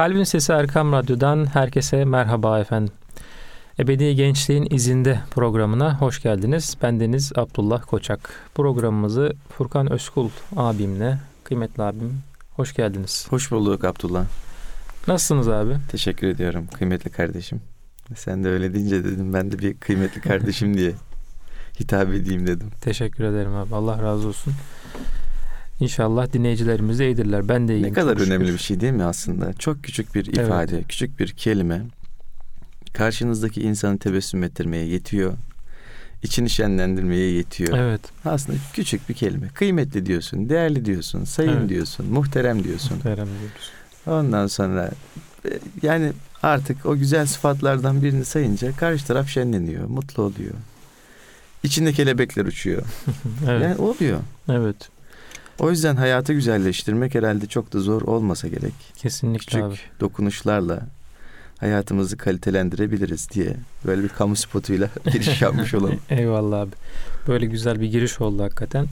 Kalbin Sesi Erkam Radyo'dan herkese merhaba efendim. Ebedi Gençliğin İzinde programına hoş geldiniz. Bendeniz Abdullah Koçak. Programımızı Furkan Özkul abimle, kıymetli abim, hoş geldiniz. Hoş bulduk Abdullah. Nasılsınız abi? Teşekkür ediyorum kıymetli kardeşim. Sen de öyle deyince dedim ben de bir kıymetli kardeşim diye hitap edeyim dedim. Teşekkür ederim abi. Allah razı olsun. İnşallah dinleyicilerimiz de iyidirler. Ben de iyiyim. Ne kadar önemli bir şey değil mi aslında? Çok küçük bir ifade, evet, küçük bir kelime karşınızdaki insanı tebessüm ettirmeye yetiyor. İçini şenlendirmeye yetiyor. Evet. Aslında küçük bir kelime. Kıymetli diyorsun, değerli diyorsun, sayın, evet, diyorsun, muhterem diyorsun. Muhterem diyorsun. Ondan sonra yani artık o güzel sıfatlardan birini sayınca karşı taraf şenleniyor, mutlu oluyor. İçinde kelebekler uçuyor. Evet. Yani oluyor. Evet. O yüzden hayatı güzelleştirmek herhalde çok da zor olmasa gerek. Kesinlikle küçük abi, dokunuşlarla hayatımızı kalitelendirebiliriz diye böyle bir kamu spotuyla giriş yapmış olalım. Eyvallah abi. Böyle güzel bir giriş oldu hakikaten.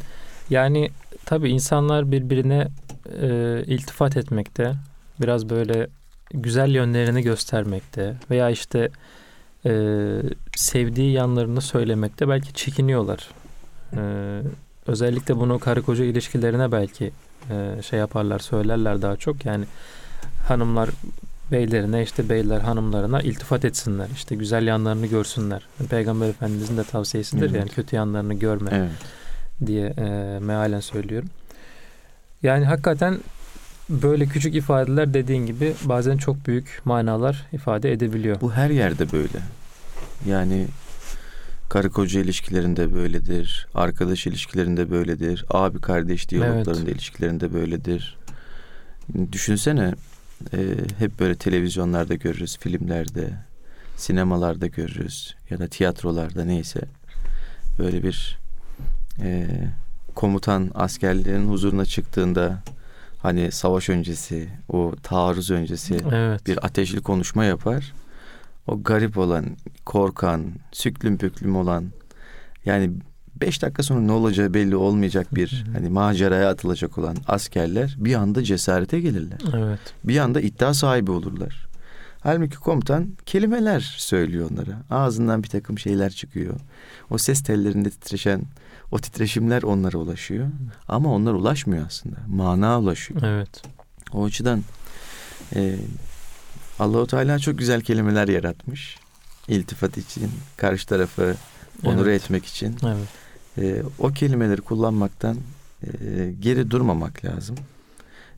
Yani tabii insanlar birbirine iltifat etmekte, biraz böyle güzel yönlerini göstermekte veya işte sevdiği yanlarını söylemekte belki çekiniyorlar. Özellikle bunu karı koca ilişkilerine belki şey yaparlar, söylerler daha çok. Yani hanımlar beylerine, işte beyler hanımlarına iltifat etsinler. İşte güzel yanlarını görsünler. Peygamber Efendimizin de tavsiyesidir, evet, yani kötü yanlarını görme, evet, diye mealen söylüyorum. Yani hakikaten böyle küçük ifadeler dediğin gibi bazen çok büyük manalar ifade edebiliyor. Bu her yerde böyle. Yani karı koca ilişkilerinde böyledir. Arkadaş ilişkilerinde böyledir. Abi kardeş diyaloglarında, evet, ilişkilerinde böyledir. Düşünsene hep böyle televizyonlarda görürüz, filmlerde, sinemalarda görürüz ya da tiyatrolarda neyse. Böyle bir komutan askerlerin huzuruna çıktığında hani savaş öncesi, o taarruz öncesi, evet, bir ateşli konuşma yapar. O garip olan, korkan, süklüm püklüm olan, yani 5 dakika sonra ne olacağı belli olmayacak bir hani maceraya atılacak olan askerler bir anda cesarete gelirler. Evet. Bir anda iddia sahibi olurlar. Halbuki komutan kelimeler söylüyor onlara. Ağzından bir takım şeyler çıkıyor. O ses tellerinde titreşen o titreşimler onlara ulaşıyor. Ama onlar ulaşmıyor aslında. Mana ulaşıyor. Evet. O açıdan Allah-u Teala çok güzel kelimeler yaratmış. İltifat için, karşı tarafı onuru, evet, etmek için. Evet. O kelimeleri kullanmaktan geri durmamak lazım.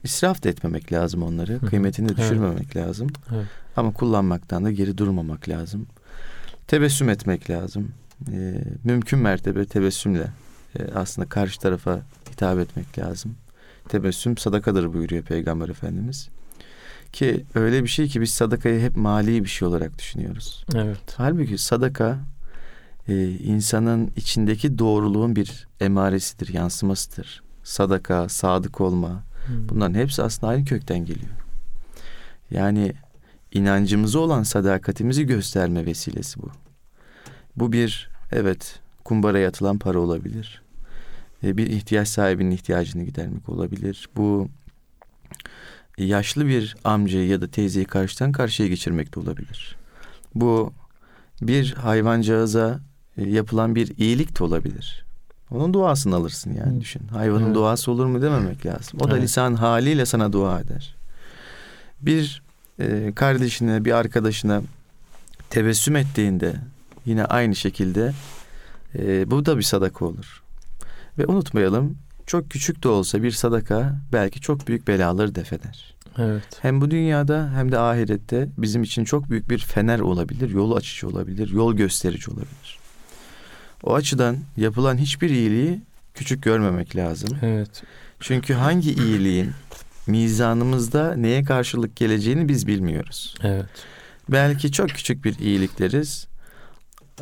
İsraf da etmemek lazım onları. Hı. Kıymetini de düşürmemek, evet, lazım. Evet. Ama kullanmaktan da geri durmamak lazım. Tebessüm etmek lazım. Mümkün mertebe tebessümle aslında karşı tarafa hitap etmek lazım. Tebessüm sadakadır buyuruyor Peygamber Efendimiz. Ki öyle bir şey ki biz sadakayı hep mali bir şey olarak düşünüyoruz. Evet. Halbuki sadaka insanın içindeki doğruluğun bir emaresidir, yansımasıdır. Sadaka, sadık olma, bunların hepsi aslında aynı kökten geliyor. Yani inancımıza olan sadakatimizi gösterme vesilesi bu. Bu bir, evet, kumbaraya atılan para olabilir. Bir ihtiyaç sahibinin ihtiyacını gidermek olabilir. Bu yaşlı bir amcayı ya da teyzeyi karşıdan karşıya geçirmek de olabilir. Bu bir hayvancağıza yapılan bir iyilik de olabilir. Onun duasını alırsın yani, hı, düşün. Hayvanın, evet, duası olur mu dememek lazım. O, evet, da lisan haliyle sana dua eder. Bir kardeşine, bir arkadaşına tebessüm ettiğinde yine aynı şekilde bu da bir sadaka olur. Ve unutmayalım, çok küçük de olsa bir sadaka belki çok büyük belaları def eder. Evet. Hem bu dünyada hem de ahirette bizim için çok büyük bir fener olabilir, yol açıcı olabilir, yol gösterici olabilir. O açıdan yapılan hiçbir iyiliği küçük görmemek lazım. Evet. Çünkü hangi iyiliğin mizanımızda neye karşılık geleceğini biz bilmiyoruz. Evet. Belki çok küçük bir iyilikleriz.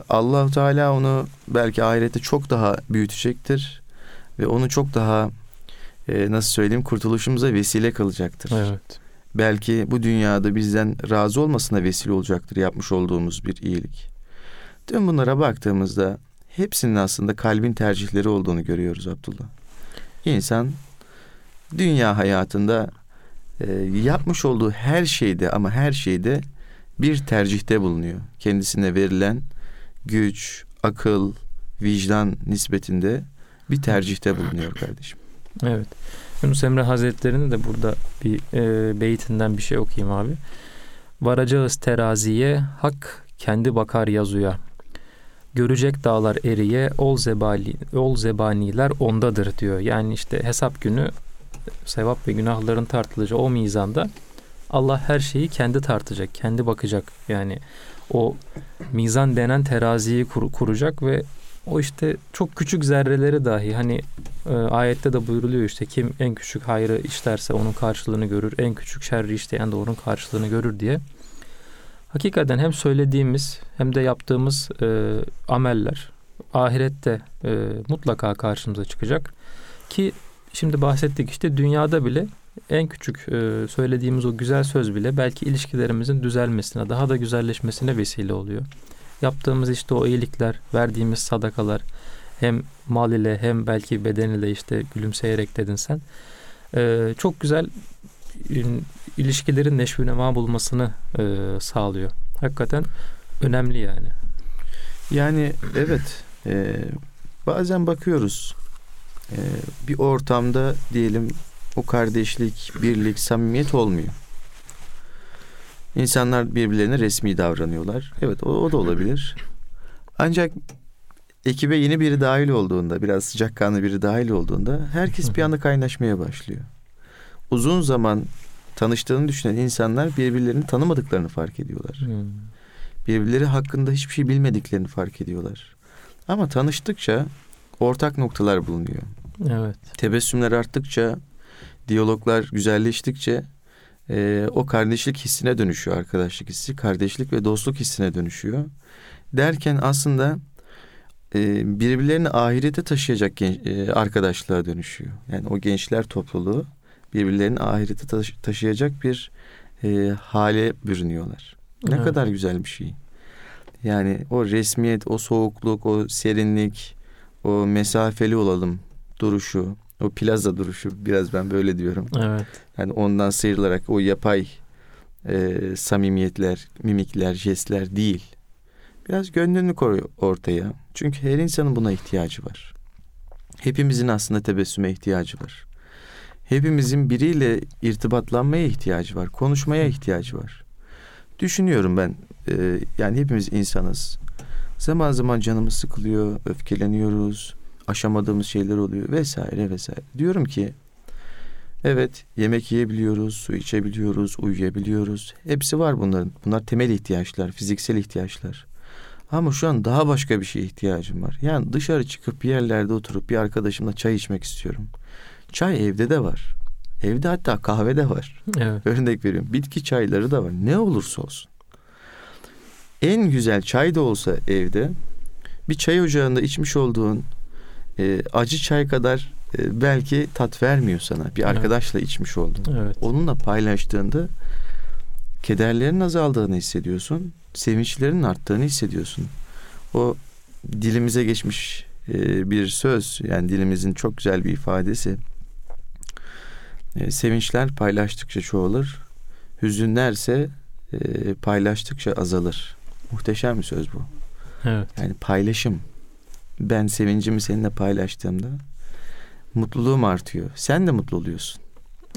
Allah-u Teala onu belki ahirette çok daha büyütecektir. Ve onu çok daha nasıl söyleyeyim, kurtuluşumuza vesile kalacaktır. Evet. Belki bu dünyada bizden razı olmasına vesile olacaktır yapmış olduğumuz bir iyilik. Tüm bunlara baktığımızda hepsinin aslında kalbin tercihleri olduğunu görüyoruz Abdullah. İnsan dünya hayatında yapmış olduğu her şeyde ama her şeyde bir tercihte bulunuyor. Kendisine verilen güç, akıl, vicdan nispetinde bir tercihte bulunuyor kardeşim. Evet. Yunus Emre Hazretleri'nin de burada bir beytinden bir şey okuyayım abi. Varacağız teraziye, hak kendi bakar yazıya. Görecek dağlar eriye, ol zebaniler ondadır diyor. Yani işte hesap günü sevap ve günahların tartılacağı o mizanda Allah her şeyi kendi tartacak, kendi bakacak. Yani o mizan denen teraziyi kuracak ve o işte çok küçük zerreleri dahi hani ayette de buyruluyor işte kim en küçük hayrı işlerse onun karşılığını görür, en küçük şerri işleyen de onun karşılığını görür diye. Hakikaten hem söylediğimiz hem de yaptığımız ameller ahirette mutlaka karşımıza çıkacak ki şimdi bahsettik işte dünyada bile en küçük söylediğimiz o güzel söz bile belki ilişkilerimizin düzelmesine, daha da güzelleşmesine vesile oluyor. Yaptığımız işte o iyilikler, verdiğimiz sadakalar hem mal ile hem belki beden ile işte gülümseyerek dedin sen. Çok güzel ilişkilerin neşvinema bulmasını sağlıyor. Hakikaten önemli yani. Yani evet bazen bakıyoruz bir ortamda diyelim o kardeşlik, birlik, samimiyet olmuyor. İnsanlar birbirlerine resmi davranıyorlar. Evet o da olabilir. Ancak ekibe yeni biri dahil olduğunda, biraz sıcakkanlı biri dahil olduğunda herkes bir anda kaynaşmaya başlıyor. Uzun zaman tanıştığını düşünen insanlar birbirlerini tanımadıklarını fark ediyorlar. Birbirleri hakkında hiçbir şey bilmediklerini fark ediyorlar. Ama tanıştıkça ortak noktalar bulunuyor. Evet. Tebessümler arttıkça, diyaloglar güzelleştikçe o kardeşlik hissine dönüşüyor, arkadaşlık hissi, kardeşlik ve dostluk hissine dönüşüyor. Derken aslında birbirlerini ahirete taşıyacak arkadaşlığa dönüşüyor. Yani o gençler topluluğu birbirlerini ahirete taşıyacak bir hale bürünüyorlar. Ne evet. kadar güzel bir şey. Yani o resmiyet, o soğukluk, o serinlik, o mesafeli olalım duruşu, o plaza duruşu, biraz ben böyle diyorum. Evet. Yani ondan sıyrılarak o yapay samimiyetler, mimikler, jestler değil. Biraz gönlünü koy ortaya. Çünkü her insanın buna ihtiyacı var. Hepimizin aslında tebessüme ihtiyacı var. Hepimizin biriyle irtibatlanmaya ihtiyacı var. Konuşmaya ihtiyacı var. Düşünüyorum ben. Yani hepimiz insanız. Zaman zaman canımız sıkılıyor, öfkeleniyoruz, aşamadığımız şeyler oluyor vesaire vesaire. Diyorum ki evet yemek yiyebiliyoruz, su içebiliyoruz, uyuyabiliyoruz. Hepsi var bunların. Bunlar temel ihtiyaçlar, fiziksel ihtiyaçlar. Ama şu an daha başka bir şeye ihtiyacım var. Yani dışarı çıkıp bir yerlerde oturup bir arkadaşımla çay içmek istiyorum. Çay evde de var. Evde hatta kahve de var. Evet. Örnek veriyorum. Bitki çayları da var. Ne olursa olsun. En güzel çay da olsa evde bir çay ocağında içmiş olduğun acı çay kadar belki tat vermiyor sana. Bir arkadaşla evet. içmiş oldun. Evet. Onunla paylaştığında kederlerin azaldığını hissediyorsun. Sevinçlerin arttığını hissediyorsun. O dilimize geçmiş bir söz. Yani dilimizin çok güzel bir ifadesi. Sevinçler paylaştıkça çoğalır. Hüzünlerse paylaştıkça azalır. Muhteşem bir söz bu. Evet. Yani paylaşım. Ben sevincimi seninle paylaştığımda mutluluğum artıyor. Sen de mutlu oluyorsun.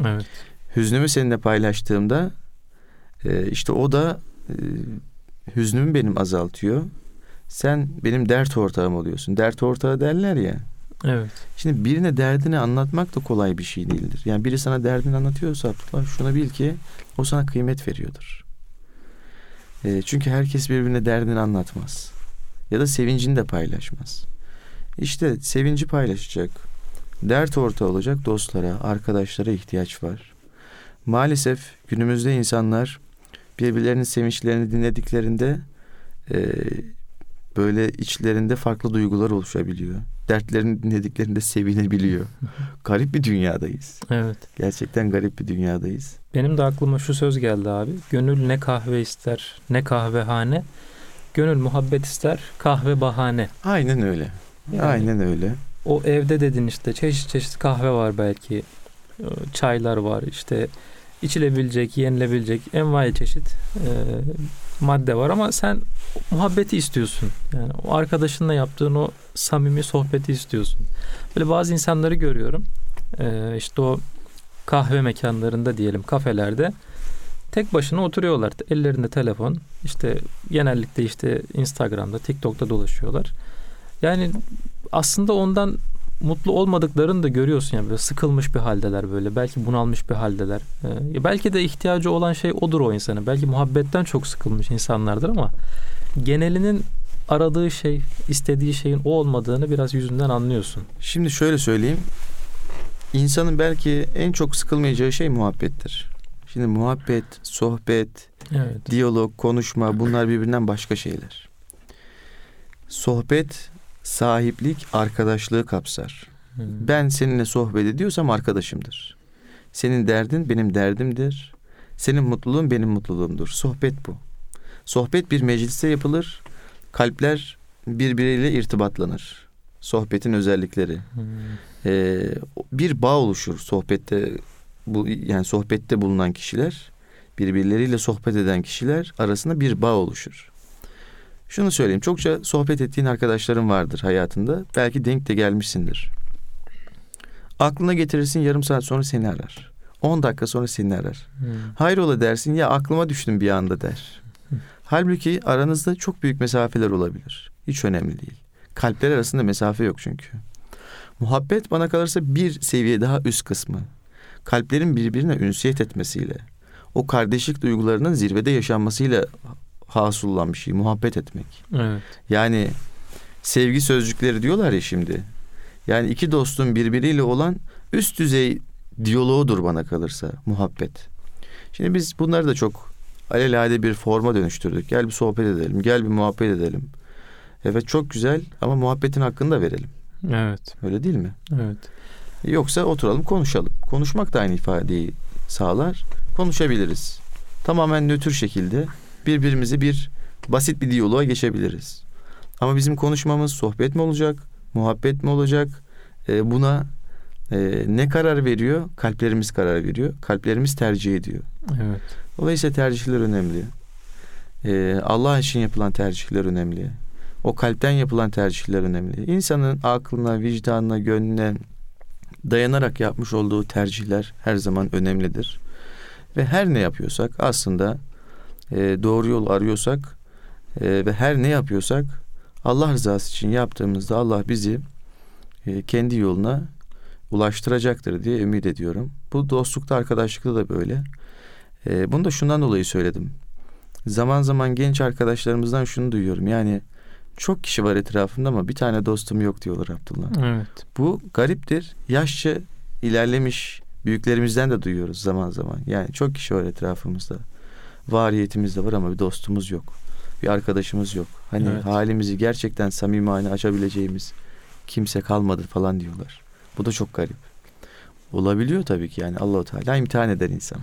Evet. Hüznümü seninle paylaştığımda işte o da hüznümü benim azaltıyor. Sen benim dert ortağım oluyorsun. Dert ortağı derler ya. Evet. Şimdi birine derdini anlatmak da kolay bir şey değildir. Yani biri sana derdini anlatıyorsa Abdullah şunu bil ki o sana kıymet veriyordur. Çünkü herkes birbirine derdini anlatmaz. Ya da sevincini de paylaşmaz. İşte sevinci paylaşacak, dert ortağı olacak dostlara, arkadaşlara ihtiyaç var. Maalesef günümüzde insanlar birbirlerinin sevinçlerini dinlediklerinde böyle içlerinde farklı duygular oluşabiliyor. Dertlerini dinlediklerinde sevinebiliyor. Garip bir dünyadayız. Evet. Gerçekten garip bir dünyadayız. Benim de aklıma şu söz geldi abi. Gönül ne kahve ister, ne kahvehane. Gönül muhabbet ister, kahve bahane. Aynen öyle. Yani aynen öyle. O evde dedin işte çeşit çeşit kahve var belki. Çaylar var işte içilebilecek, yenilebilecek envai çeşit madde var ama sen muhabbeti istiyorsun. Yani o arkadaşınla yaptığın o samimi sohbeti istiyorsun. Böyle bazı insanları görüyorum. İşte o kahve mekanlarında diyelim, kafelerde tek başına oturuyorlar. Ellerinde telefon. İşte genellikle işte Instagram'da, TikTok'ta dolaşıyorlar. Yani aslında ondan mutlu olmadıklarını da görüyorsun. Yani böyle sıkılmış bir haldeler böyle. Belki bunalmış bir haldeler. Belki de ihtiyacı olan şey odur o insanın. Belki muhabbetten çok sıkılmış insanlardır ama genelinin aradığı şey, istediği şeyin o olmadığını biraz yüzünden anlıyorsun. Şimdi şöyle söyleyeyim. İnsanın belki en çok sıkılmayacağı şey muhabbettir. Şimdi muhabbet, sohbet, evet, diyalog, konuşma, bunlar birbirinden başka şeyler. Sohbet, sahiplik, arkadaşlığı kapsar. Ben seninle sohbet ediyorsam arkadaşımdır. Senin derdin benim derdimdir. Senin mutluluğun benim mutluluğumdur. Sohbet bu. Sohbet bir mecliste yapılır. Kalpler birbiriyle irtibatlanır. Sohbetin özellikleri. Bir bağ oluşur sohbette. Bu, yani sohbette bulunan kişiler, birbirleriyle sohbet eden kişiler arasında bir bağ oluşur. Şunu söyleyeyim, çokça sohbet ettiğin arkadaşların vardır hayatında. Belki denk de gelmişsindir. Aklına getirirsin, yarım saat sonra seni arar. 10 dakika sonra seni arar. Hayrola dersin, ya aklıma düştüm bir anda der. Halbuki aranızda çok büyük mesafeler olabilir. Hiç önemli değil. Kalpler arasında mesafe yok çünkü. Muhabbet bana kalırsa bir seviye daha üst kısmı. Kalplerin birbirine ünsiyet etmesiyle, o kardeşlik duygularının zirvede yaşanmasıyla hasıl olan bir şey muhabbet etmek. Evet. Yani sevgi sözcükleri diyorlar ya şimdi. Yani iki dostun birbiriyle olan üst düzey diyaloğudur bana kalırsa muhabbet. Şimdi biz bunları da çok alelade bir forma dönüştürdük. Gel bir sohbet edelim, gel bir muhabbet edelim. Evet, çok güzel ama muhabbetin hakkını da verelim. Evet. Öyle değil mi? Evet. Yoksa oturalım konuşalım. Konuşmak da aynı ifadeyi sağlar. Konuşabiliriz. Tamamen nötr şekilde birbirimizi bir basit bir diyaloğa geçebiliriz. Ama bizim konuşmamız sohbet mi olacak? Muhabbet mi olacak? Buna ne karar veriyor? Kalplerimiz karar veriyor. Kalplerimiz tercih ediyor. Evet. Dolayısıyla tercihler önemli. Allah için yapılan tercihler önemli. O kalpten yapılan tercihler önemli. İnsanın aklına, vicdanına, gönlüne dayanarak yapmış olduğu tercihler her zaman önemlidir. Ve her ne yapıyorsak aslında doğru yol arıyorsak ve her ne yapıyorsak Allah rızası için yaptığımızda Allah bizi kendi yoluna ulaştıracaktır diye ümit ediyorum. Bu dostlukta, arkadaşlıkta da böyle. Bunu da şundan dolayı söyledim. Zaman zaman genç arkadaşlarımızdan şunu duyuyorum. Yani çok kişi var etrafımda ama bir tane dostum yok diyorlar Abdullah. Evet. Bu gariptir. Yaşça ilerlemiş büyüklerimizden de duyuyoruz zaman zaman. Yani çok kişi var etrafımızda. Variyetimiz de var ama bir dostumuz yok. Bir arkadaşımız yok. Hani evet, halimizi gerçekten samimane açabileceğimiz kimse kalmadı falan diyorlar. Bu da çok garip. Olabiliyor tabii ki, yani Allah-u Teala imtihan eder insanı.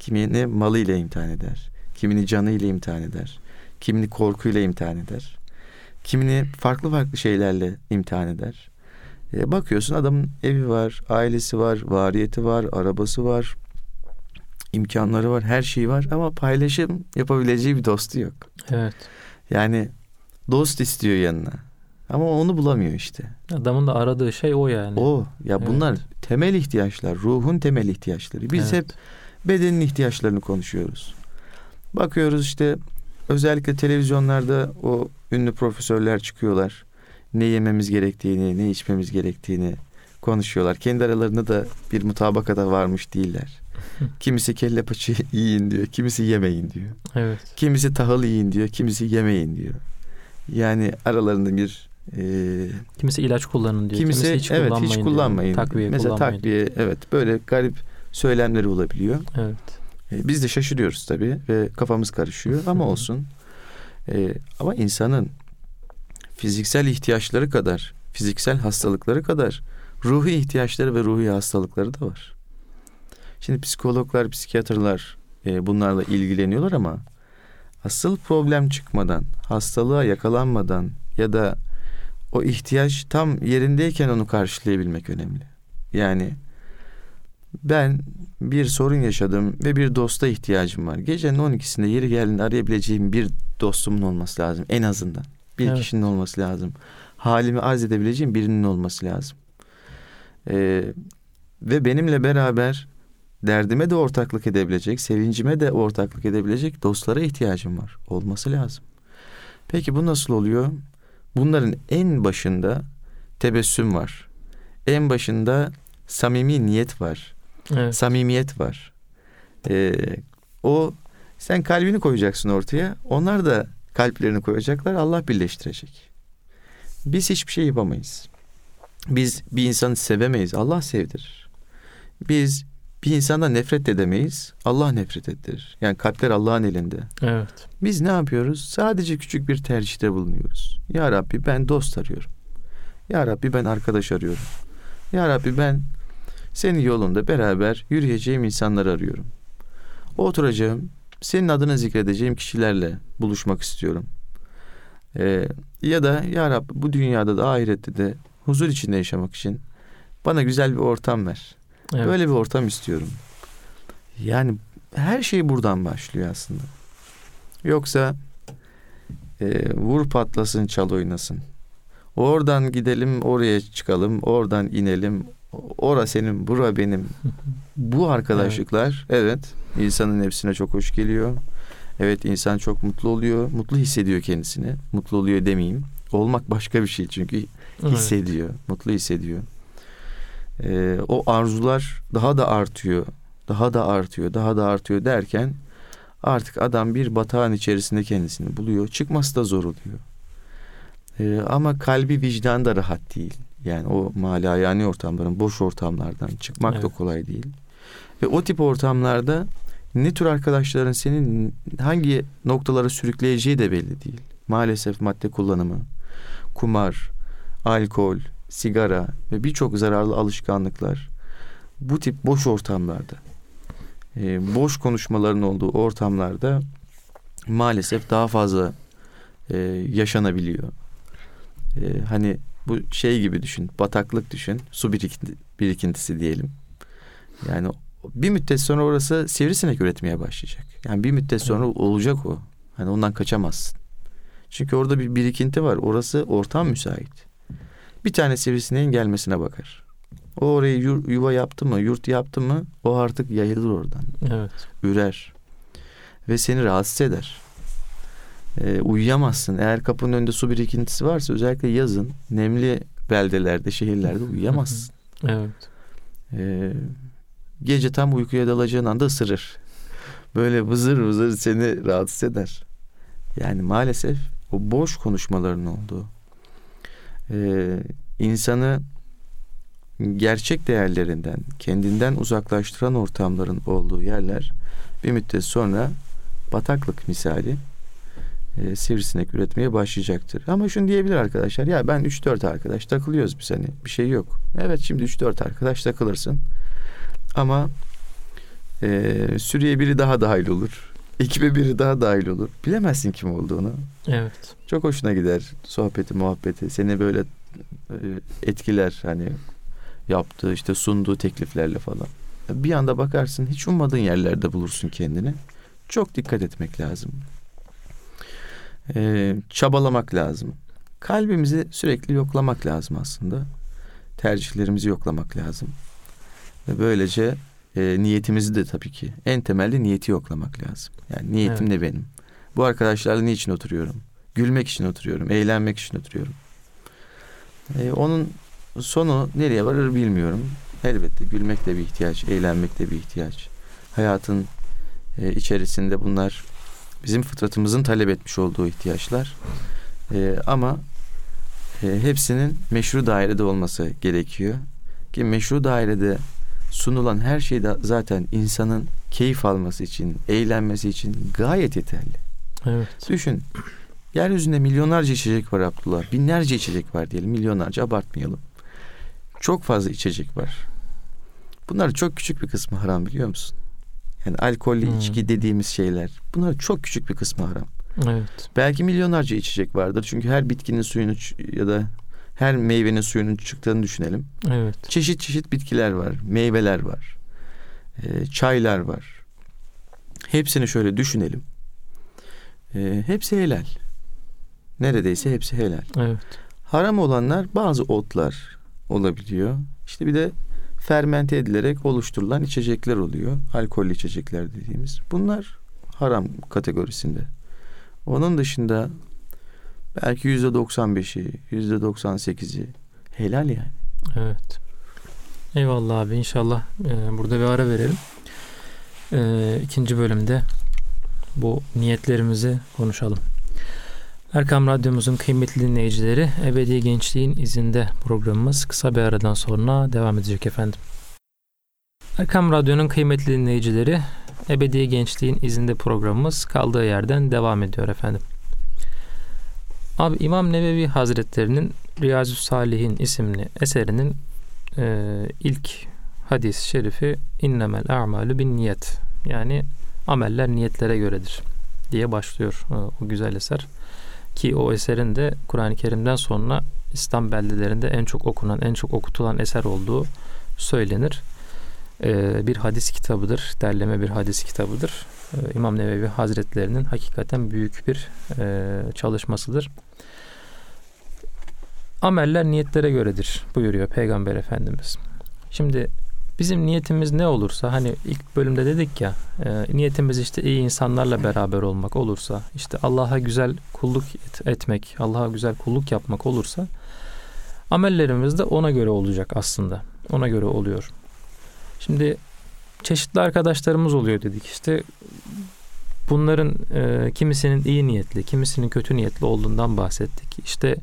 Kimini malıyla imtihan eder. Kimini canıyla imtihan eder. Kimini korkuyla imtihan eder. Kimini farklı farklı şeylerle imtihan eder. Bakıyorsun adamın evi var, ailesi var, variyeti var, arabası var, imkanları var, her şeyi var ama paylaşım yapabileceği bir dostu yok. Evet. Yani dost istiyor yanına ama onu bulamıyor işte. Adamın da aradığı şey o yani. O ya, bunlar evet, temel ihtiyaçlar, ruhun temel ihtiyaçları. Biz evet, hep bedenin ihtiyaçlarını konuşuyoruz. Bakıyoruz işte, özellikle televizyonlarda o ünlü profesörler çıkıyorlar. Ne yememiz gerektiğini, ne içmemiz gerektiğini konuşuyorlar. Kendi aralarında da bir mutabakata varmış değiller. Kimisi kelle paça yiyin diyor, kimisi yemeyin diyor. Evet. Kimisi tahıl yiyin diyor, kimisi yemeyin diyor. Yani aralarında bir kimisi ilaç kullanın diyor, kimisi hiç evet kullanmayın, hiç kullanmayın diyor. Takviye mesela kullanmayın. Takviye, evet, böyle garip söylemleri olabiliyor. Evet. Biz de şaşırıyoruz tabii ve kafamız karışıyor ama olsun. Ama insanın fiziksel ihtiyaçları kadar, fiziksel hastalıkları kadar ruhi ihtiyaçları ve ruhi hastalıkları da var. Şimdi psikologlar, psikiyatrlar bunlarla ilgileniyorlar ama asıl problem çıkmadan, hastalığa yakalanmadan ya da o ihtiyaç tam yerindeyken onu karşılayabilmek önemli. Yani ben bir sorun yaşadım ve bir dosta ihtiyacım var. Gecenin 12'sinde yeri geldiğinde arayabileceğim bir dostumun olması lazım. En azından bir kişinin olması lazım. Halimi arz edebileceğim birinin olması lazım. Ve benimle beraber derdime de ortaklık edebilecek, sevincime de ortaklık edebilecek dostlara ihtiyacım var. Olması lazım. Peki bu nasıl oluyor? Bunların en başında tebessüm var. En başında samimi niyet var. Evet. Samimiyet var. O sen kalbini koyacaksın ortaya. Onlar da kalplerini koyacaklar. Allah birleştirecek. Biz hiçbir şey yapamayız. Biz bir insanı sevemeyiz. Allah sevdirir. Biz bir insandan nefret edemeyiz. Allah nefret ettirir. Yani kalpler Allah'ın elinde. Evet. Biz ne yapıyoruz? Sadece küçük bir tercihte bulunuyoruz. Ya Rabbi ben dost arıyorum. Ya Rabbi ben arkadaş arıyorum. Ya Rabbi ben senin yolunda beraber yürüyeceğim insanları arıyorum. Oturacağım, senin adını zikredeceğim kişilerle buluşmak istiyorum. Ya da ya Rabbi bu dünyada da ahirette de huzur içinde yaşamak için bana güzel bir ortam ver. Evet. Böyle bir ortam istiyorum. Yani her şey buradan başlıyor aslında. Yoksa vur patlasın çal oynasın. Oradan gidelim, oraya çıkalım, oradan inelim. Ora senin, bura benim. Bu arkadaşlıklar evet insanın nefsine çok hoş geliyor. Evet, insan çok mutlu oluyor. Mutlu hissediyor kendisini. Mutlu oluyor demeyeyim. Olmak başka bir şey çünkü hissediyor. Evet. Mutlu hissediyor. O arzular daha da artıyor. Daha da artıyor. Daha da artıyor derken artık adam bir batağın içerisinde kendisini buluyor. Çıkması da zor oluyor. Ama kalbi, vicdan da rahat değil. Yani o malayani ortamların, boş ortamlardan çıkmak da kolay değil. Ve o tip ortamlarda ne tür arkadaşların senin hangi noktalara sürükleyeceği de belli değil. Maalesef madde kullanımı, kumar, alkol, sigara ve birçok zararlı alışkanlıklar bu tip boş ortamlarda, boş konuşmaların olduğu ortamlarda maalesef daha fazla yaşanabiliyor. Hani bu şey gibi düşün, bataklık düşün, su birikintisi diyelim. Yani bir müddet sonra orası sivrisinek üretmeye başlayacak. Yani bir müddet sonra olacak o. Hani ondan kaçamazsın. Çünkü orada bir birikinti var. Orası ortam müsait. Bir tane sivrisineğin gelmesine bakar. O orayı yuva yaptı mı, yurt yaptı mı o artık yayılır oradan. Evet. Ürer. Ve seni rahatsız eder. Uyuyamazsın. Eğer kapının önünde su birikintisi varsa özellikle yazın nemli beldelerde, şehirlerde uyuyamazsın. Evet. Gece tam uykuya dalacağın anda ısırır. Böyle vızır vızır seni rahatsız eder. Yani maalesef o boş konuşmaların olduğu, insanı gerçek değerlerinden, kendinden uzaklaştıran ortamların olduğu yerler bir müddet sonra bataklık misali sivrisinek üretmeye başlayacaktır. Ama şunu diyebilir arkadaşlar, ya ben 3-4 arkadaş takılıyoruz biz, hani bir şey yok. Evet, şimdi 3-4 arkadaş takılırsın ama sürüye biri daha dahil olur. Ekibe biri daha dahil olur. Bilemezsin kim olduğunu. Evet. Çok hoşuna gider sohbeti, muhabbeti. Seni böyle etkiler, hani yaptığı, işte sunduğu tekliflerle falan. Bir anda bakarsın hiç ummadığın yerlerde bulursun kendini. Çok dikkat etmek lazım. Çabalamak lazım. Kalbimizi sürekli yoklamak lazım aslında. Tercihlerimizi yoklamak lazım. Ve böylece niyetimizi de tabii ki. En temelde niyeti yoklamak lazım. Yani niyetim ne benim? Bu arkadaşlarla niçin oturuyorum? Gülmek için oturuyorum. Eğlenmek için oturuyorum. Onun sonu nereye varır bilmiyorum. Elbette gülmek de bir ihtiyaç. Eğlenmek de bir ihtiyaç. Hayatın içerisinde bunlar bizim fıtratımızın talep etmiş olduğu ihtiyaçlar. Ama hepsinin meşru dairede olması gerekiyor. Ki meşru dairede sunulan her şey de zaten insanın keyif alması için, eğlenmesi için gayet yeterli. Evet. Düşün, yeryüzünde milyonlarca içecek var Abdullah. Binlerce içecek var diyelim, milyonlarca abartmayalım. Çok fazla içecek var. Bunlar çok küçük bir kısmı haram, biliyor musun? Yani alkollü içki dediğimiz şeyler, bunlar çok küçük bir kısmı haram. Evet. Belki milyonlarca içecek vardır. Çünkü her bitkinin suyunu ya da her meyvenin suyunun çıktığını düşünelim. Evet. Çeşit çeşit bitkiler var, meyveler var. çaylar var. Hepsini şöyle düşünelim. Hepsi helal. Neredeyse hepsi helal. Evet. Haram olanlar bazı otlar olabiliyor. İşte bir de fermente edilerek oluşturulan içecekler oluyor. Alkollü içecekler dediğimiz. Bunlar haram kategorisinde. Onun dışında belki %95'i, %98'i helal yani. Evet. Eyvallah abi, inşallah burada bir ara verelim. İkinci bölümde bu niyetlerimizi konuşalım. Erkam Radyomuzun kıymetli dinleyicileri, Ebedi Gençliğin İzinde programımız kısa bir aradan sonra devam edecek efendim. Erkam Radyo'nun kıymetli dinleyicileri, Ebedi Gençliğin İzinde programımız kaldığı yerden devam ediyor efendim. Abi, İmam Nevevi Hazretleri'nin Riyazu's Salihin isimli eserinin ilk hadis-i şerifi "İnnemel a'malu bin niyet", yani ameller niyetlere göredir diye başlıyor o güzel eser. Ki o eserin de Kur'an-ı Kerim'den sonra İslam beldelerinde en çok okunan, en çok okutulan eser olduğu söylenir. Bir hadis kitabıdır, derleme bir hadis kitabıdır. İmam Nevevi Hazretlerinin hakikaten büyük bir çalışmasıdır. Ameller niyetlere göredir buyuruyor Peygamber Efendimiz. Şimdi bizim niyetimiz ne olursa, hani ilk bölümde dedik ya, niyetimiz işte iyi insanlarla beraber olmak olursa, işte Allah'a güzel kulluk etmek, Allah'a güzel kulluk yapmak olursa, amellerimiz de ona göre olacak aslında. Ona göre oluyor. Şimdi çeşitli arkadaşlarımız oluyor dedik işte. Bunların kimisinin iyi niyetli, kimisinin kötü niyetli olduğundan bahsettik. İşte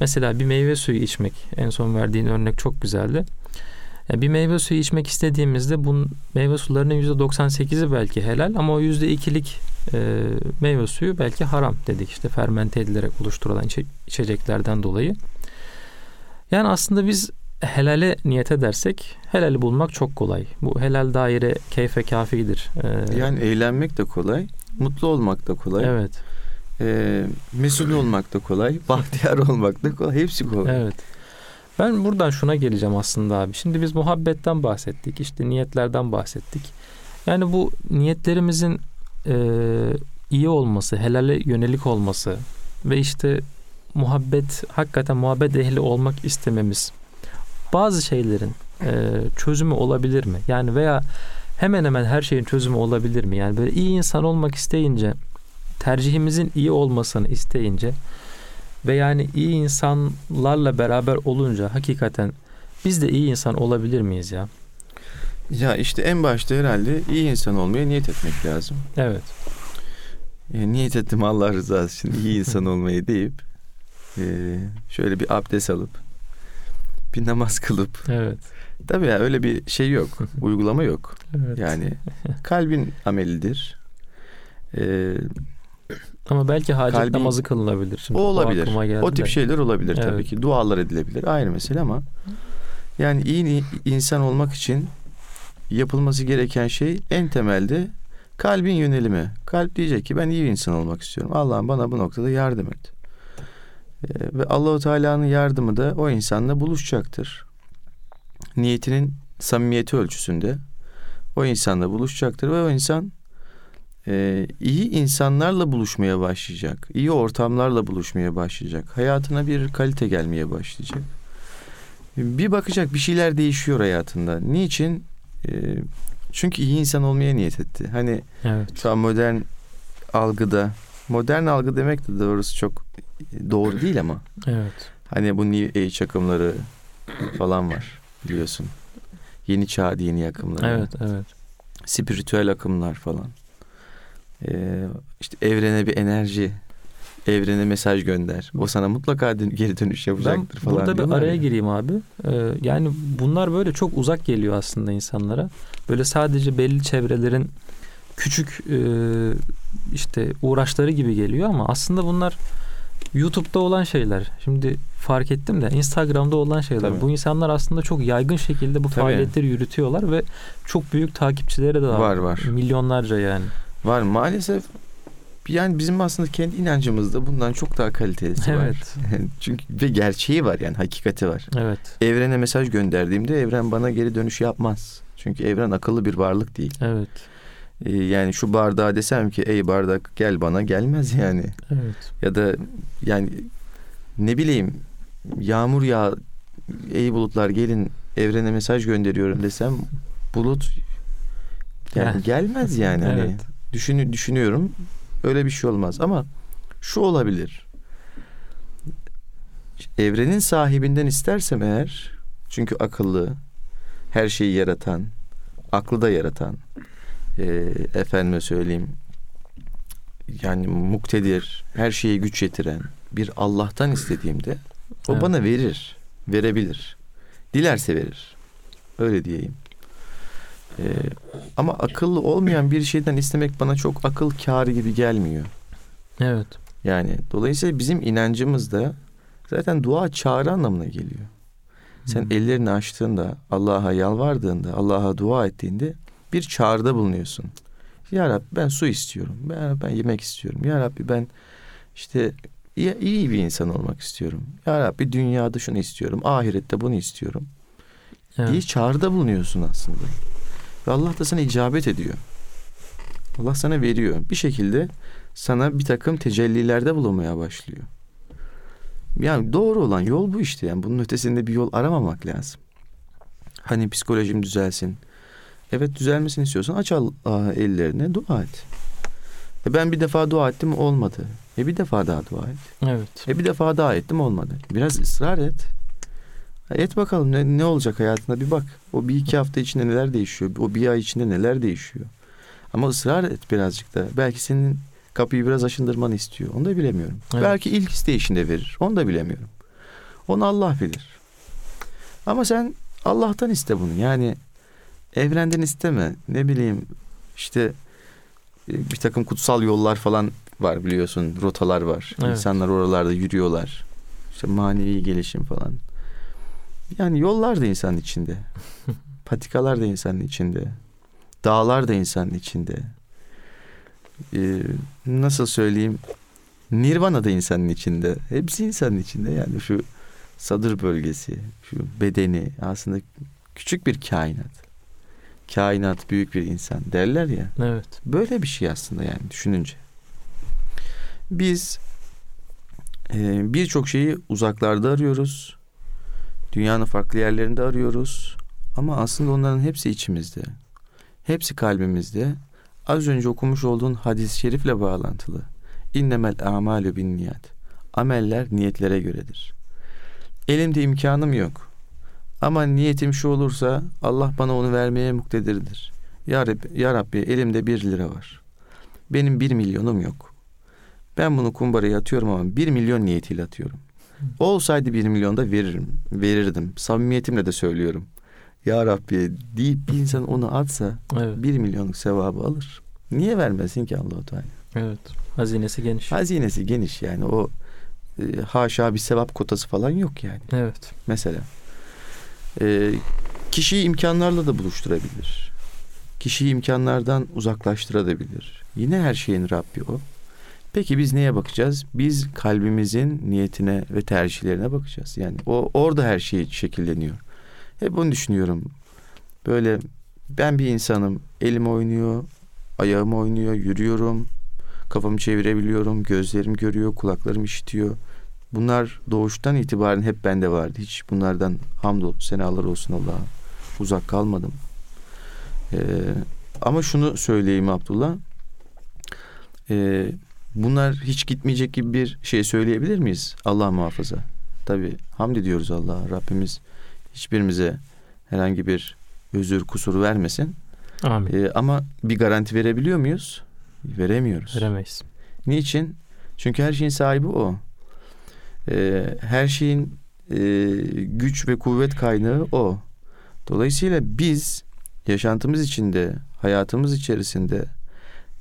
mesela bir meyve suyu içmek, en son verdiğin örnek çok güzeldi. Yani bir meyve suyu içmek istediğimizde bu meyve sularının %98'i belki helal, ama o %2'lik meyve suyu belki haram dedik. İşte fermente edilerek oluşturulan içeceklerden dolayı. Yani aslında biz helale niyet edersek helali bulmak çok kolay. Bu helal daire keyfe kafidir. Yani eğlenmek de kolay, mutlu olmak da kolay. Evet. Mesul olmak da kolay, bahtiyar olmak da kolay. Hepsi kolay. Evet. Ben buradan şuna geleceğim aslında abi. Şimdi biz muhabbetten bahsettik, işte niyetlerden bahsettik. Yani bu niyetlerimizin iyi olması, helale yönelik olması ve işte muhabbet, hakikaten muhabbet ehli olmak istememiz bazı şeylerin çözümü olabilir mi? Yani veya hemen hemen her şeyin çözümü olabilir mi? Yani böyle iyi insan olmak isteyince, tercihimizin iyi olmasını isteyince ve yani iyi insanlarla beraber olunca hakikaten biz de iyi insan olabilir miyiz ya? Ya işte en başta herhalde iyi insan olmaya niyet etmek lazım. Evet. Niyet ettim Allah rızası için iyi insan olmayı deyip şöyle bir abdest alıp bir namaz kılıp. Evet. Tabii ya, öyle bir şey yok. Uygulama yok. Evet. Yani kalbin amelidir. Ama belki hacet namazı kılınabilir. Şimdi o olabilir. O tip şeyler olabilir tabii evet. Ki. Dualar edilebilir. Ayrı mesele ama yani iyi insan olmak için yapılması gereken şey en temelde kalbin yönelimi. Kalp diyecek ki ben iyi bir insan olmak istiyorum. Allah'ım bana bu noktada yardım et. Ve Allah-u Teala'nın yardımı da o insanla buluşacaktır. Niyetinin samimiyeti ölçüsünde o insanla buluşacaktır ve o insan iyi insanlarla buluşmaya başlayacak. İyi ortamlarla buluşmaya başlayacak. Hayatına bir kalite gelmeye başlayacak. Bir bakacak bir şeyler değişiyor hayatında. Niçin? Çünkü iyi insan olmaya niyet etti. Hani evet. Tam modern algı demek de doğrusu çok doğru değil ama. Evet. Hani bu New Age akımları falan var biliyorsun. Yeni çağ dini akımları. Evet, evet. Spiritüel akımlar falan. İşte evrene bir enerji, evrene mesaj gönder. O sana mutlaka geri dönüş yapacaktır ben falan. Burada bir araya gireyim abi. Yani bunlar böyle çok uzak geliyor aslında insanlara. Böyle sadece belli çevrelerin küçük işte uğraşları gibi geliyor ama aslında bunlar YouTube'da olan şeyler. Şimdi fark ettim de Instagram'da olan şeyler. Tabii. Bu insanlar aslında çok yaygın şekilde bu faaliyetleri yürütüyorlar ve çok büyük takipçileri de var. Milyonlarca yani. Var maalesef Yani bizim aslında kendi inancımızda bundan çok daha kalitelisi var. Çünkü ve gerçeği var, yani hakikati var. Evet. Evrene mesaj gönderdiğimde evren bana geri dönüş yapmaz. Çünkü evren akıllı bir varlık değil. Evet. Yani şu bardağa desem ki ey bardak gel bana, gelmez yani. Evet. Ya da yani ne bileyim yağmur yağ ey bulutlar gelin evrene mesaj gönderiyorum desem bulut yani gelmez yani. Evet. Hani düşünüyorum. Öyle bir şey olmaz ama şu olabilir. Evrenin sahibinden istersem eğer, çünkü akıllı, her şeyi yaratan, aklı da yaratan, efendime söyleyeyim yani muktedir, her şeye güç yetiren bir Allah'tan istediğimde o bana verir, verebilir. Dilerse verir. Öyle diyeyim. Ama akıllı olmayan bir şeyden istemek bana çok akıl kârı gibi gelmiyor. Evet. Yani dolayısıyla bizim inancımız da zaten dua çağrı anlamına geliyor. Sen ellerini açtığında, Allah'a yalvardığında, Allah'a dua ettiğinde bir çağrıda bulunuyorsun. Ya Rabbi ben su istiyorum. Ya Rabbi ben yemek istiyorum. Ya Rabbi ben işte iyi bir insan olmak istiyorum. Ya Rabbi dünyada şunu istiyorum. Ahirette bunu istiyorum. Evet. Diye çağrıda bulunuyorsun aslında. Ve Allah da sana icabet ediyor. Allah sana veriyor. Bir şekilde sana bir takım tecellilerde bulunmaya başlıyor. Yani doğru olan yol bu işte. Yani bunun ötesinde bir yol aramamak lazım. Hani psikolojim düzelsin. Evet, düzelmesini istiyorsan aç ellerine dua et. Ben bir defa dua ettim olmadı. Bir defa daha dua et. Evet. Bir defa daha ettim olmadı. Biraz ısrar et. Et bakalım ne olacak hayatında, bir bak. O bir iki hafta içinde neler değişiyor? O bir ay içinde neler değişiyor? Ama ısrar et birazcık da. Belki senin kapıyı biraz aşındırmanı istiyor. Onu da bilemiyorum. Evet. Belki ilk isteyişinde verir. Onu da bilemiyorum. Onu Allah bilir. Ama sen Allah'tan iste bunu. Yani evrenden isteme. Ne bileyim işte bir takım kutsal yollar falan var biliyorsun. Rotalar var. Evet. İnsanlar oralarda yürüyorlar. İşte manevi gelişim falan. Yani yollar da insanın içinde. Patikalar da insanın içinde. Dağlar da insanın içinde. Nasıl söyleyeyim? Nirvana da insanın içinde. Hepsi insanın içinde. Yani şu sadır bölgesi, şu bedeni aslında küçük bir kainat. Kainat büyük bir insan derler ya. Evet. Böyle bir şey aslında yani düşününce. Biz birçok şeyi uzaklarda arıyoruz. Dünyanın farklı yerlerinde arıyoruz. Ama aslında onların hepsi içimizde. Hepsi kalbimizde. Az önce okumuş olduğun hadis-i şerifle bağlantılı. İnnemel a'malu bin niyat. Ameller niyetlere göredir. Elimde imkanım yok. Ama niyetim şu olursa Allah bana onu vermeye muktedirdir. Ya Rabbi elimde 1 lira var. Benim 1 milyonum yok. Ben bunu kumbaraya atıyorum ama 1 milyon niyetiyle atıyorum. Olsaydı 1 milyon da verirdim. Samimiyetimle de söylüyorum. Ya Rabbi deyip bir insan onu atsa 1 milyonluk sevabı alır. Niye vermesin ki Allah-u Teala? Evet. Hazinesi geniş. Hazinesi geniş yani o haşa bir sevap kotası falan yok yani. Evet. Mesela kişiyi imkanlarla da buluşturabilir. Kişiyi imkanlardan uzaklaştırabilir. Yine her şeyin Rabbi o. Peki biz neye bakacağız? Biz kalbimizin niyetine ve tercihlerine bakacağız. Yani orada her şey şekilleniyor. Hep bunu düşünüyorum. Böyle ben bir insanım. Elim oynuyor, ayağım oynuyor, yürüyorum. Kafamı çevirebiliyorum, gözlerim görüyor, kulaklarım işitiyor. Bunlar doğuştan itibaren hep bende vardı. Hiç bunlardan hamdolsun, senalar olsun Allah'a uzak kalmadım. Ama şunu söyleyeyim Abdullah. Bunlar hiç gitmeyecek gibi bir şey söyleyebilir miyiz? Allah muhafaza. Tabii hamd ediyoruz Allah'a. Rabbimiz hiçbirimize herhangi bir özür, kusur vermesin. Amin. Ama bir garanti verebiliyor muyuz? Veremiyoruz. Veremeyiz. Niçin? Çünkü her şeyin sahibi o. Her şeyin güç ve kuvvet kaynağı o. Dolayısıyla biz yaşantımız içinde, hayatımız içerisinde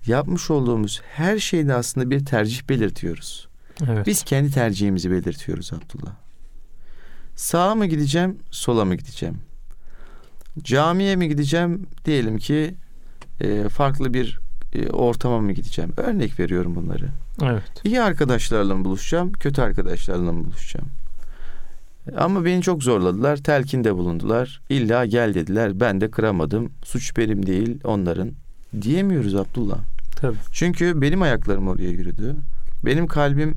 yapmış olduğumuz her şeyde aslında bir tercih belirtiyoruz. Evet. Biz kendi tercihimizi belirtiyoruz Abdullah. Sağa mı gideceğim, sola mı gideceğim? Camiye mi gideceğim? Diyelim ki farklı bir ortama mı gideceğim? Örnek veriyorum bunları. Evet. İyi arkadaşlarla mı buluşacağım? Kötü arkadaşlarla mı buluşacağım? Ama beni çok zorladılar. Telkinde bulundular. İlla gel dediler. Ben de kıramadım. Suç benim değil, onların. Diyemiyoruz Abdullah. Tabii. Çünkü benim ayaklarım oraya yürüdü. Benim kalbim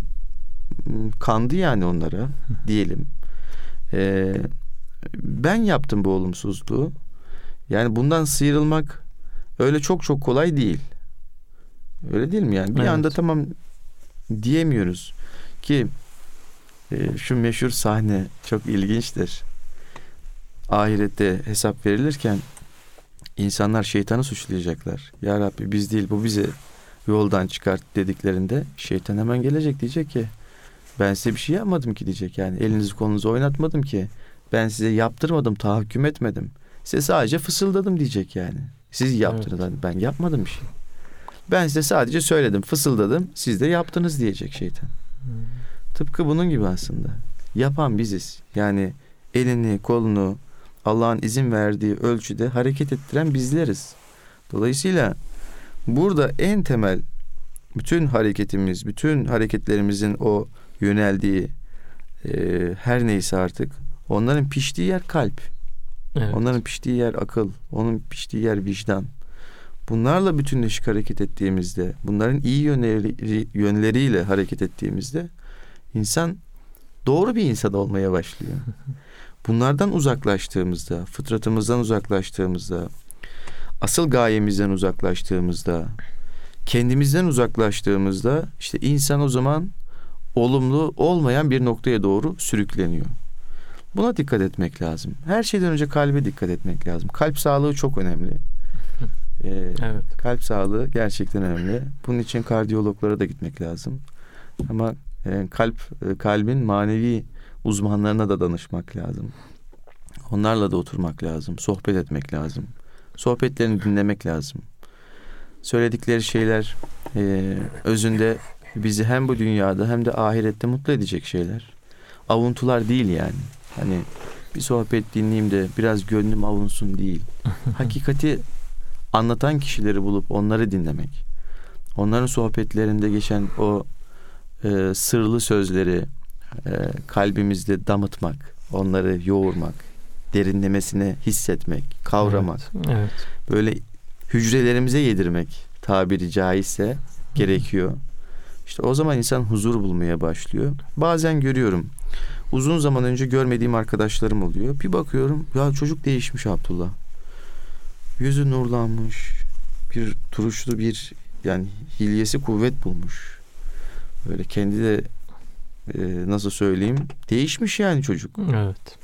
kandı yani onlara diyelim. Ben yaptım bu olumsuzluğu. Yani bundan sıyrılmak öyle çok çok kolay değil. Öyle değil mi yani? Bir anda tamam diyemiyoruz ki şu meşhur sahne çok ilginçtir. Ahirette hesap verilirken insanlar şeytanı suçlayacaklar. Ya Rabbi biz değil, bu bizi yoldan çıkart dediklerinde şeytan hemen gelecek, diyecek ki ben size bir şey yapmadım ki diyecek. Yani elinizi kolunuzu oynatmadım ki. Ben size yaptırmadım, tahakküm etmedim. Size sadece fısıldadım diyecek yani. Siz yaptınız, evet. Ben yapmadım bir şey. Ben size sadece söyledim, fısıldadım. Siz de yaptınız diyecek şeytan. Tıpkı bunun gibi aslında. Yapan biziz. Yani elini, kolunu Allah'ın izin verdiği ölçüde hareket ettiren bizleriz. Dolayısıyla burada en temel bütün hareketimiz, bütün hareketlerimizin o yöneldiği her neyse artık, onların piştiği yer kalp. Evet. Onların piştiği yer akıl. Onun piştiği yer vicdan. Bunlarla bütünleşik hareket ettiğimizde, bunların iyi yönleriyle hareket ettiğimizde insan doğru bir insan olmaya başlıyor. Bunlardan uzaklaştığımızda, fıtratımızdan uzaklaştığımızda, asıl gayemizden uzaklaştığımızda, kendimizden uzaklaştığımızda işte insan o zaman olumlu olmayan bir noktaya doğru sürükleniyor. Buna dikkat etmek lazım. Her şeyden önce kalbe dikkat etmek lazım. Kalp sağlığı çok önemli. Evet. Kalp sağlığı gerçekten önemli. Bunun için kardiyologlara da gitmek lazım. Ama kalbin manevi uzmanlarına da danışmak lazım. Onlarla da oturmak lazım. Sohbet etmek lazım. Sohbetlerini dinlemek lazım. Söyledikleri şeyler özünde bizi hem bu dünyada hem de ahirette mutlu edecek şeyler. Avuntular değil yani. Hani bir sohbet dinleyeyim de biraz gönlüm avunsun değil. Hakikati anlatan kişileri bulup onları dinlemek. Onların sohbetlerinde geçen o sırlı sözleri kalbimizde damıtmak, onları yoğurmak, derinlemesine hissetmek, kavramak. Evet. Böyle hücrelerimize yedirmek tabiri caizse gerekiyor. İşte o zaman insan huzur bulmaya başlıyor. Bazen görüyorum. Uzun zaman önce görmediğim arkadaşlarım oluyor. Bir bakıyorum ya çocuk değişmiş Abdullah. Yüzü nurlanmış. Bir duruşlu bir yani hilyesi kuvvet bulmuş. Böyle kendi de nasıl söyleyeyim değişmiş yani çocuk. Evet.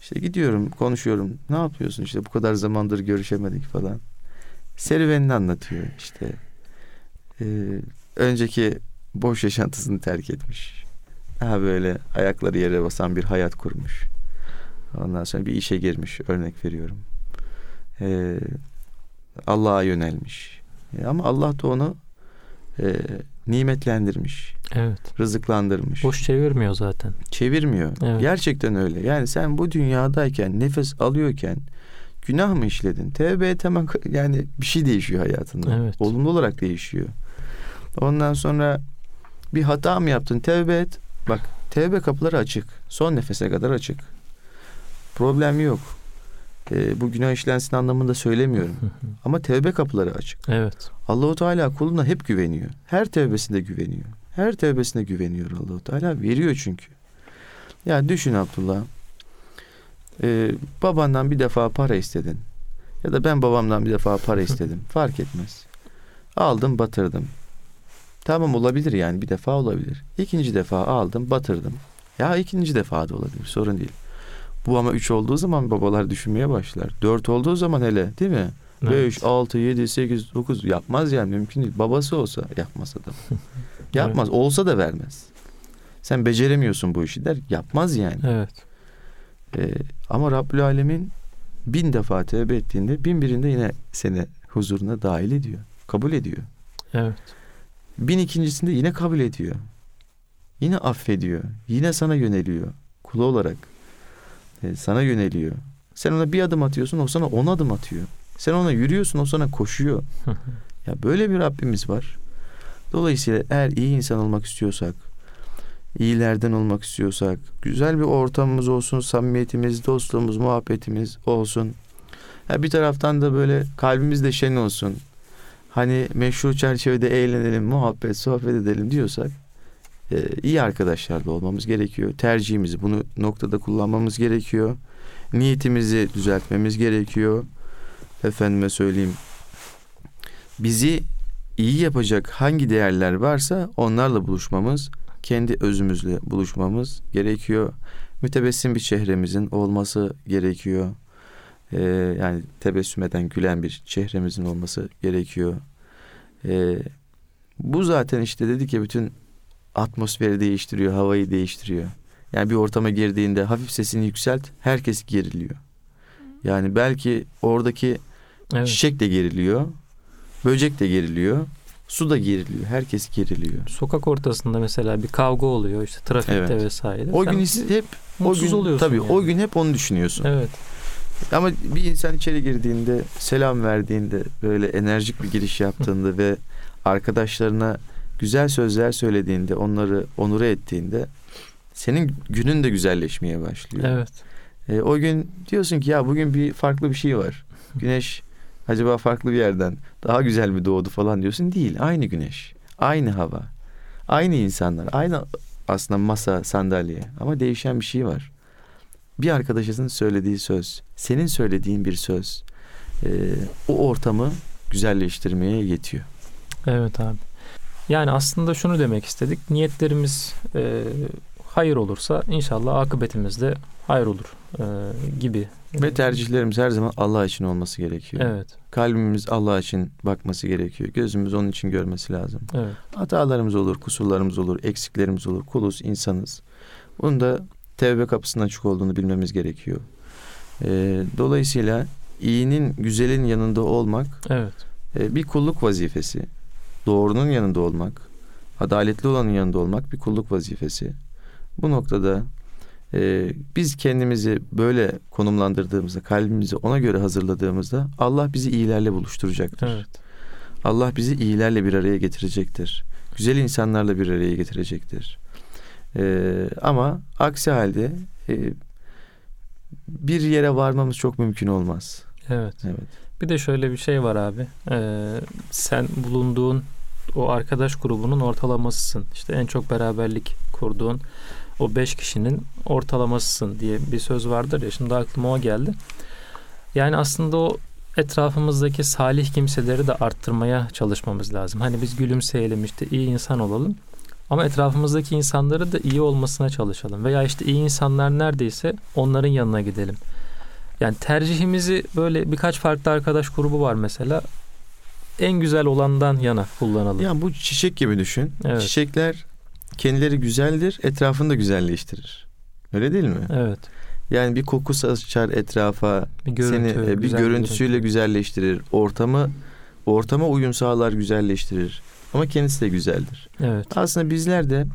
İşte gidiyorum konuşuyorum. Ne yapıyorsun işte bu kadar zamandır görüşemedik falan. Serüvenini anlatıyor işte. Önceki boş yaşantısını terk etmiş. Daha böyle ayakları yere basan bir hayat kurmuş. Ondan sonra bir işe girmiş, örnek veriyorum. Allah'a yönelmiş. Ama Allah da onu nimetlendirmiş. Evet. Rızıklandırmış. Boş çevirmiyor zaten. Çevirmiyor. Evet. Gerçekten öyle. Yani sen bu dünyadayken, nefes alıyorken günah mı işledin? Tevbe et hemen, yani bir şey değişiyor hayatında. Evet. Olumlu olarak değişiyor. Ondan sonra bir hata mı yaptın? Tevbe et. Bak tevbe kapıları açık. Son nefese kadar açık. Problem yok. Bu günah işlensin anlamında söylemiyorum. Ama tevbe kapıları açık. Evet. Allah-u Teala kuluna hep güveniyor. Her tevbesinde güveniyor. Her tevbesinde güveniyor Allah-u Teala. Veriyor çünkü. Ya düşün Abdullah. Babandan bir defa para istedin. Ya da ben babamdan bir defa para istedim. Fark etmez. Aldım batırdım. Tamam olabilir yani bir defa olabilir. İkinci defa aldım batırdım. Ya ikinci defa da olabilir sorun değil. Bu ama 3 olduğu zaman babalar düşünmeye başlar. 4 olduğu zaman hele değil mi? 5, 6, 7, 8, 9 yapmaz yani mümkün değil. Babası olsa yapmasa da. Yapmaz evet. Olsa da vermez. Sen beceremiyorsun bu işi der yapmaz yani. Evet. Ama Rabbül Alemin 1000 defa tevbe ettiğinde 1001'inde yine seni huzuruna dahil ediyor. Kabul ediyor. Evet. 1002'ncisinde yine kabul ediyor. Yine affediyor. Yine sana yöneliyor. Kulu olarak. Sana yöneliyor. Sen ona bir adım atıyorsun, o sana 10 adım atıyor. Sen ona yürüyorsun, o sana koşuyor. Ya böyle bir Rabbimiz var. Dolayısıyla eğer iyi insan olmak istiyorsak, iyilerden olmak istiyorsak, güzel bir ortamımız olsun, samimiyetimiz, dostluğumuz, muhabbetimiz olsun. Ya bir taraftan da böyle kalbimiz de şen olsun. Hani meşru çerçevede eğlenelim, muhabbet, sohbet edelim diyorsak iyi arkadaşlarla olmamız gerekiyor. Tercihimizi bunu noktada kullanmamız gerekiyor. Niyetimizi düzeltmemiz gerekiyor. Efendime söyleyeyim. Bizi iyi yapacak hangi değerler varsa onlarla buluşmamız, kendi özümüzle buluşmamız gerekiyor. Mütebessim bir çehremizin olması gerekiyor. Yani tebessüm eden, gülen bir çehremizin olması gerekiyor. Bu zaten işte dedik ya, bütün atmosferi değiştiriyor, havayı değiştiriyor. Yani bir ortama girdiğinde hafif sesini yükselt, herkes geriliyor. Yani belki oradaki çiçek de geriliyor, böcek de geriliyor, su da geriliyor, herkes geriliyor. Sokak ortasında mesela bir kavga oluyor, işte trafikte vesaire. O gün hep mutsuz oluyorsun. Tabii yani. O gün hep onu düşünüyorsun. Evet. Ama bir insan içeri girdiğinde, selam verdiğinde, böyle enerjik bir giriş yaptığında ve arkadaşlarına güzel sözler söylediğinde, onları onur ettiğinde senin günün de güzelleşmeye başlıyor. Evet. O gün diyorsun ki ya bugün bir farklı bir şey var. Güneş acaba farklı bir yerden daha güzel mi doğdu falan diyorsun. Değil. Aynı güneş, aynı hava, aynı insanlar, aynı aslında masa, sandalye ama değişen bir şey var. Bir arkadaşının söylediği söz, senin söylediğin bir söz o ortamı güzelleştirmeye yetiyor. Evet abi. Yani aslında şunu demek istedik. Niyetlerimiz hayır olursa inşallah akıbetimiz de hayır olur gibi. Ve tercihlerimiz her zaman Allah için olması gerekiyor. Evet. Kalbimiz Allah için bakması gerekiyor. Gözümüz onun için görmesi lazım. Evet. Hatalarımız olur, kusurlarımız olur, eksiklerimiz olur. Kuluz, insanız. Bunu da tevbe kapısının açık olduğunu bilmemiz gerekiyor. Dolayısıyla iyinin, güzelin yanında olmak bir kulluk vazifesi. Doğrunun yanında olmak, adaletli olanın yanında olmak bir kulluk vazifesi. Bu noktada biz kendimizi böyle konumlandırdığımızda, kalbimizi ona göre hazırladığımızda Allah bizi iyilerle buluşturacaktır. Evet. Allah bizi iyilerle bir araya getirecektir. Güzel insanlarla bir araya getirecektir. Ama aksi halde bir yere varmamız çok mümkün olmaz. Evet. Bir de şöyle bir şey var abi. Sen bulunduğun o arkadaş grubunun ortalamasısın. İşte en çok beraberlik kurduğun o 5 kişinin ortalamasısın diye bir söz vardır ya. Şimdi aklıma o geldi. Yani aslında o etrafımızdaki salih kimseleri de arttırmaya çalışmamız lazım. Hani biz gülümseyelim, işte iyi insan olalım. Ama etrafımızdaki insanları da iyi olmasına çalışalım. Veya işte iyi insanlar neredeyse onların yanına gidelim. Yani tercihimizi böyle birkaç farklı arkadaş grubu var mesela. En güzel olandan yana kullanalım. Yani bu çiçek gibi düşün. Evet. Çiçekler kendileri güzeldir, etrafını da güzelleştirir. Öyle değil mi? Evet. Yani bir koku saçar etrafa, seni bir görüntüsüyle güzelleştirir. Ortama uyum sağlar, güzelleştirir. Ama kendisi de güzeldir. Evet. Aslında bizler de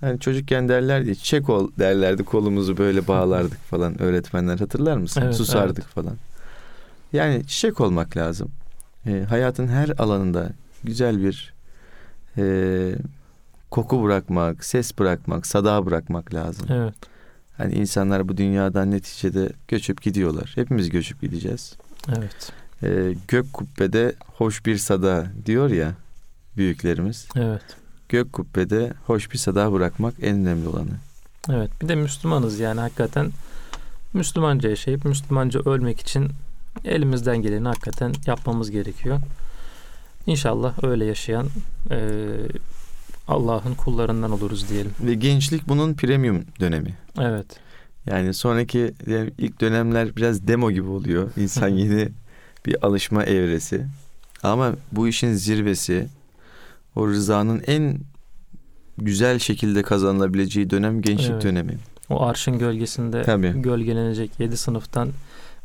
hani çocukken derlerdi, çek ol derlerdi, kolumuzu böyle bağlardık falan, öğretmenler hatırlar mısın? Evet, susardık falan. Yani çiçek olmak lazım. Hayatın her alanında güzel bir koku bırakmak, ses bırakmak, sada bırakmak lazım. Evet. Hani insanlar bu dünyadan neticede göçüp gidiyorlar. Hepimiz göçüp gideceğiz. Evet. Gök kubbede hoş bir sada diyor ya büyüklerimiz. Evet. Gök kubbede hoş bir sada bırakmak en önemli olanı. Evet. Bir de Müslümanız, yani hakikaten Müslümanca yaşayıp Müslümanca ölmek için elimizden geleni hakikaten yapmamız gerekiyor. İnşallah öyle yaşayan Allah'ın kullarından oluruz diyelim. Ve gençlik bunun premium dönemi. Evet. Yani sonraki ilk dönemler biraz demo gibi oluyor. İnsan yeni bir alışma evresi. Ama bu işin zirvesi, o rızanın en güzel şekilde kazanılabileceği dönem gençlik dönemi. O arşın gölgesinde gölgelenecek 7 sınıftan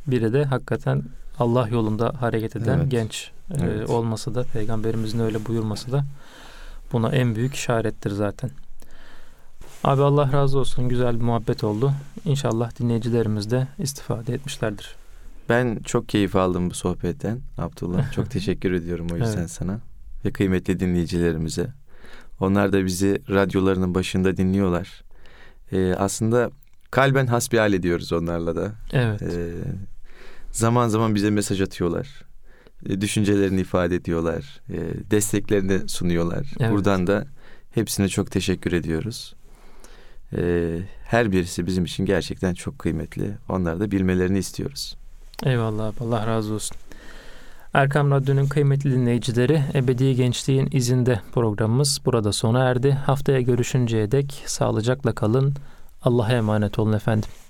biri de hakikaten Allah yolunda hareket eden genç olması da, peygamberimizin öyle buyurması da buna en büyük işarettir zaten. Abi Allah razı olsun, güzel bir muhabbet oldu. İnşallah dinleyicilerimiz de istifade etmişlerdir. Ben çok keyif aldım bu sohbetten Abdullah. Çok teşekkür ediyorum o yüzden sana ve kıymetli dinleyicilerimize. Onlar da bizi radyolarının başında dinliyorlar. Aslında kalben hasbihal ediyoruz onlarla da. Evet. Zaman zaman bize mesaj atıyorlar. Düşüncelerini ifade ediyorlar. Desteklerini sunuyorlar. Evet. Buradan da hepsine çok teşekkür ediyoruz. Her birisi bizim için gerçekten çok kıymetli. Onları da bilmelerini istiyoruz. Eyvallah, Allah razı olsun. Erkam Radyo'nun kıymetli dinleyicileri, Ebedi Gençliğin İzinde programımız burada sona erdi. Haftaya görüşünceye dek sağlıcakla kalın. Allah'a emanet olun efendim.